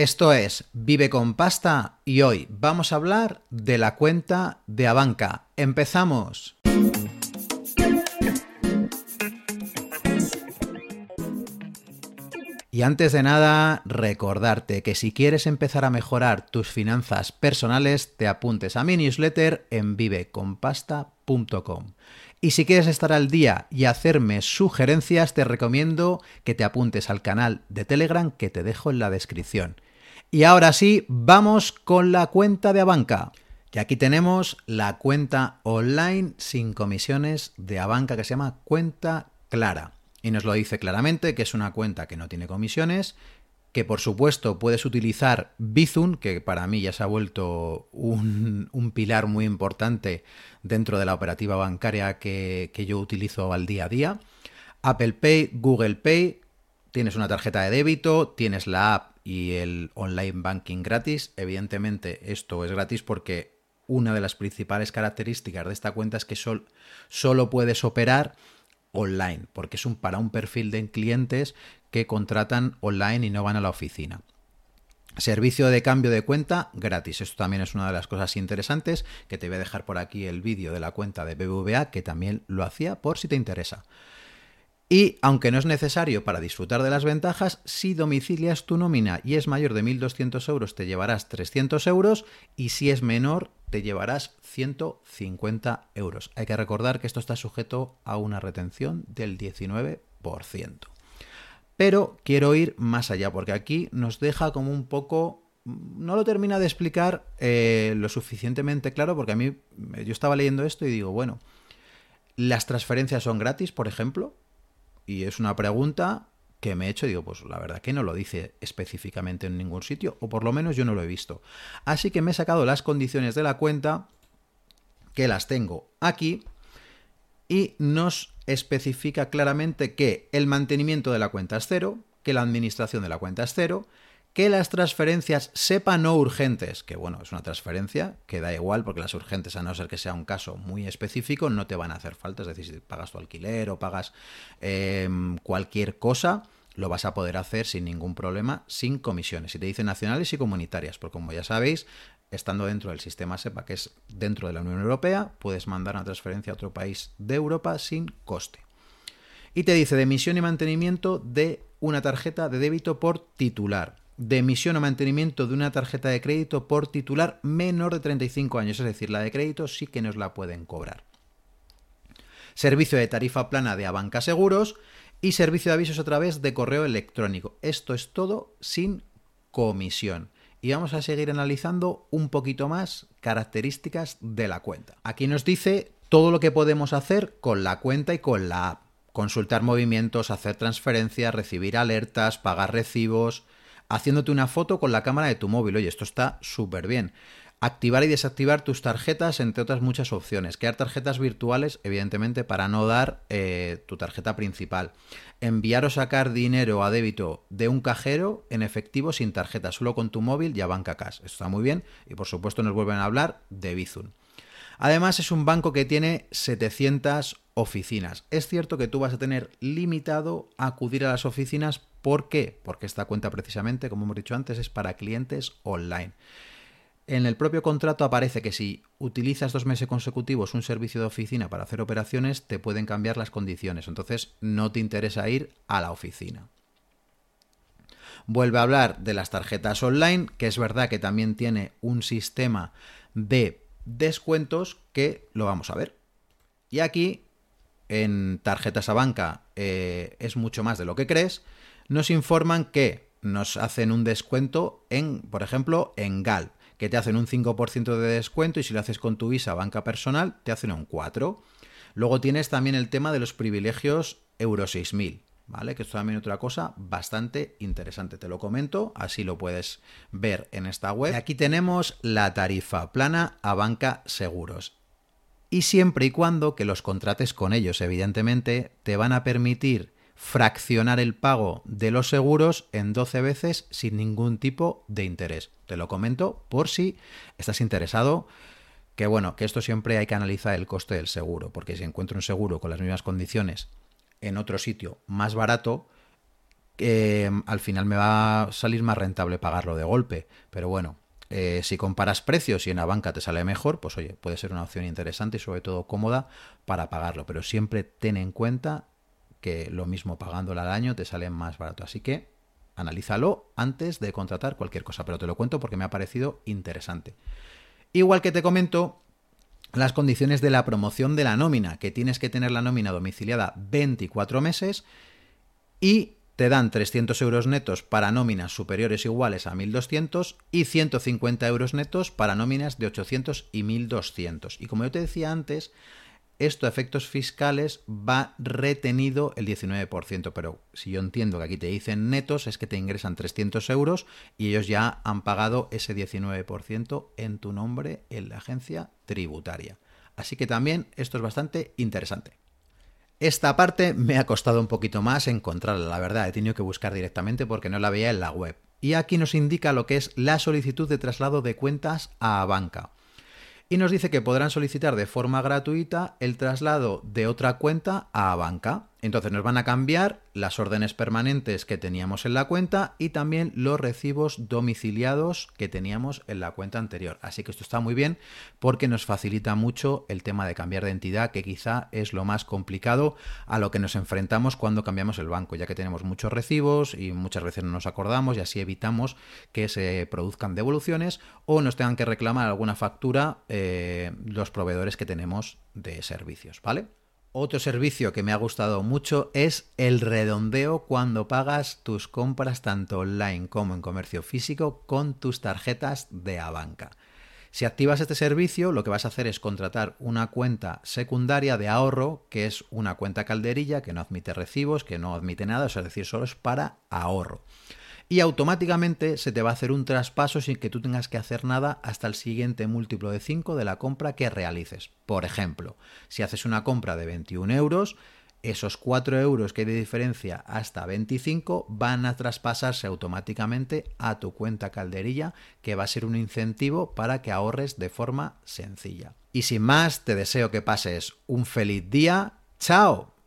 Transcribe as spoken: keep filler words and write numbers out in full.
Esto es Vive con Pasta y hoy vamos a hablar de la cuenta de Abanca. ¡Empezamos! Y antes de nada, recordarte que si quieres empezar a mejorar tus finanzas personales, te apuntes a mi newsletter en vive con pasta punto com. Y si quieres estar al día y hacerme sugerencias, te recomiendo que te apuntes al canal de Telegram que te dejo en la descripción. Y ahora sí, vamos con la cuenta de Abanca. Y aquí tenemos la cuenta online sin comisiones de Abanca que se llama Cuenta Clara. Y nos lo dice claramente que es una cuenta que no tiene comisiones, que por supuesto puedes utilizar Bizum, que para mí ya se ha vuelto un, un pilar muy importante dentro de la operativa bancaria que, que yo utilizo al día a día. Apple Pay, Google Pay, tienes una tarjeta de débito, tienes la app y el online banking gratis. Evidentemente esto es gratis porque una de las principales características de esta cuenta es que sol, solo puedes operar online, porque es un, para un perfil de clientes que contratan online y no van a la oficina. Servicio de cambio de cuenta gratis. Esto también es una de las cosas interesantes, que te voy a dejar por aquí el vídeo de la cuenta de B B V A, que también lo hacía por si te interesa. Y aunque no es necesario para disfrutar de las ventajas, si domicilias tu nómina y es mayor de mil doscientos euros te llevarás trescientos euros y si es menor te llevarás ciento cincuenta euros. Hay que recordar que esto está sujeto a una retención del diecinueve por ciento. Pero quiero ir más allá porque aquí nos deja como un poco... No lo termina de explicar eh, lo suficientemente claro porque a mí yo estaba leyendo esto y digo, bueno, ¿las transferencias son gratis, por ejemplo? Y es una pregunta que me he hecho y digo, pues la verdad que no lo dice específicamente en ningún sitio, o por lo menos yo no lo he visto. Así que me he sacado las condiciones de la cuenta, que las tengo aquí, y nos especifica claramente que el mantenimiento de la cuenta es cero, que la administración de la cuenta es cero, que las transferencias SEPA no urgentes, que bueno, es una transferencia que da igual porque las urgentes, a no ser que sea un caso muy específico, no te van a hacer falta. Es decir, si pagas tu alquiler o pagas eh, cualquier cosa, lo vas a poder hacer sin ningún problema, sin comisiones. Y te dicen nacionales y comunitarias, porque como ya sabéis, estando dentro del sistema SEPA, que es dentro de la Unión Europea, puedes mandar una transferencia a otro país de Europa sin coste. Y te dice de emisión y mantenimiento de una tarjeta de débito por titular, de emisión o mantenimiento de una tarjeta de crédito por titular menor de treinta y cinco años, es decir, la de crédito sí que nos la pueden cobrar. Servicio de tarifa plana de Abanca Seguros y servicio de avisos a través de correo electrónico. Esto es todo sin comisión. Y vamos a seguir analizando un poquito más características de la cuenta. Aquí nos dice todo lo que podemos hacer con la cuenta y con la app. Consultar movimientos, hacer transferencias, recibir alertas, pagar recibos... Haciéndote una foto con la cámara de tu móvil. Oye, esto está súper bien. Activar y desactivar tus tarjetas, entre otras muchas opciones. Crear tarjetas virtuales, evidentemente, para no dar eh, tu tarjeta principal. Enviar o sacar dinero a débito de un cajero en efectivo sin tarjeta, solo con tu móvil y Abanca Cash. Esto está muy bien. Y, por supuesto, nos vuelven a hablar de Bizum. Además, es un banco que tiene setecientas oficinas. Es cierto que tú vas a tener limitado a acudir a las oficinas. ¿Por qué? Porque esta cuenta precisamente, como hemos dicho antes, es para clientes online. En el propio contrato aparece que si utilizas dos meses consecutivos un servicio de oficina para hacer operaciones, te pueden cambiar las condiciones. Entonces no te interesa ir a la oficina. Vuelve a hablar de las tarjetas online, que es verdad que también tiene un sistema de descuentos que lo vamos a ver. Y aquí, en tarjetas Abanca, eh, es mucho más de lo que crees. Nos informan que nos hacen un descuento en, por ejemplo, en G A L, que te hacen un cinco por ciento de descuento y si lo haces con tu Visa Abanca personal te hacen un cuatro por ciento. Luego tienes también el tema de los privilegios Euro seis mil, ¿vale? Que esto también es otra cosa bastante interesante. Te lo comento, así lo puedes ver en esta web. Y aquí tenemos la tarifa plana Abanca Seguros. Y siempre y cuando que los contrates con ellos, evidentemente, te van a permitir fraccionar el pago de los seguros en doce veces sin ningún tipo de interés. Te lo comento por si estás interesado, que bueno, que esto siempre hay que analizar el coste del seguro, porque si encuentro un seguro con las mismas condiciones en otro sitio más barato, eh, al final me va a salir más rentable pagarlo de golpe. Pero bueno, eh, si comparas precios y en Abanca te sale mejor, pues oye, puede ser una opción interesante y sobre todo cómoda para pagarlo. Pero siempre ten en cuenta que lo mismo pagándola al año te sale más barato. Así que analízalo antes de contratar cualquier cosa, pero te lo cuento porque me ha parecido interesante. Igual que te comento las condiciones de la promoción de la nómina, que tienes que tener la nómina domiciliada veinticuatro meses y te dan trescientos euros netos para nóminas superiores o iguales a mil doscientos y ciento cincuenta euros netos para nóminas de ochocientos y mil doscientos. Y como yo te decía antes, esto a efectos fiscales va retenido el diecinueve por ciento, pero si yo entiendo que aquí te dicen netos es que te ingresan trescientos euros y ellos ya han pagado ese diecinueve por ciento en tu nombre en la agencia tributaria. Así que también esto es bastante interesante. Esta parte me ha costado un poquito más encontrarla, la verdad, he tenido que buscar directamente porque no la veía en la web. Y aquí nos indica lo que es la solicitud de traslado de cuentas a Abanca. Y nos dice que podrán solicitar de forma gratuita el traslado de otra cuenta a Abanca. Entonces nos van a cambiar las órdenes permanentes que teníamos en la cuenta y también los recibos domiciliados que teníamos en la cuenta anterior. Así que esto está muy bien porque nos facilita mucho el tema de cambiar de entidad, que quizá es lo más complicado a lo que nos enfrentamos cuando cambiamos el banco, ya que tenemos muchos recibos y muchas veces no nos acordamos y así evitamos que se produzcan devoluciones o nos tengan que reclamar alguna factura eh, los proveedores que tenemos de servicios, ¿vale? Otro servicio que me ha gustado mucho es el redondeo cuando pagas tus compras tanto online como en comercio físico con tus tarjetas de Abanca. Si activas este servicio, lo que vas a hacer es contratar una cuenta secundaria de ahorro, que es una cuenta calderilla que no admite recibos, que no admite nada, es decir, solo es para ahorro. Y automáticamente se te va a hacer un traspaso sin que tú tengas que hacer nada hasta el siguiente múltiplo de cinco de la compra que realices. Por ejemplo, si haces una compra de veintiún euros, esos cuatro euros que hay de diferencia hasta veinticinco van a traspasarse automáticamente a tu cuenta calderilla, que va a ser un incentivo para que ahorres de forma sencilla. Y sin más, te deseo que pases un feliz día. ¡Chao!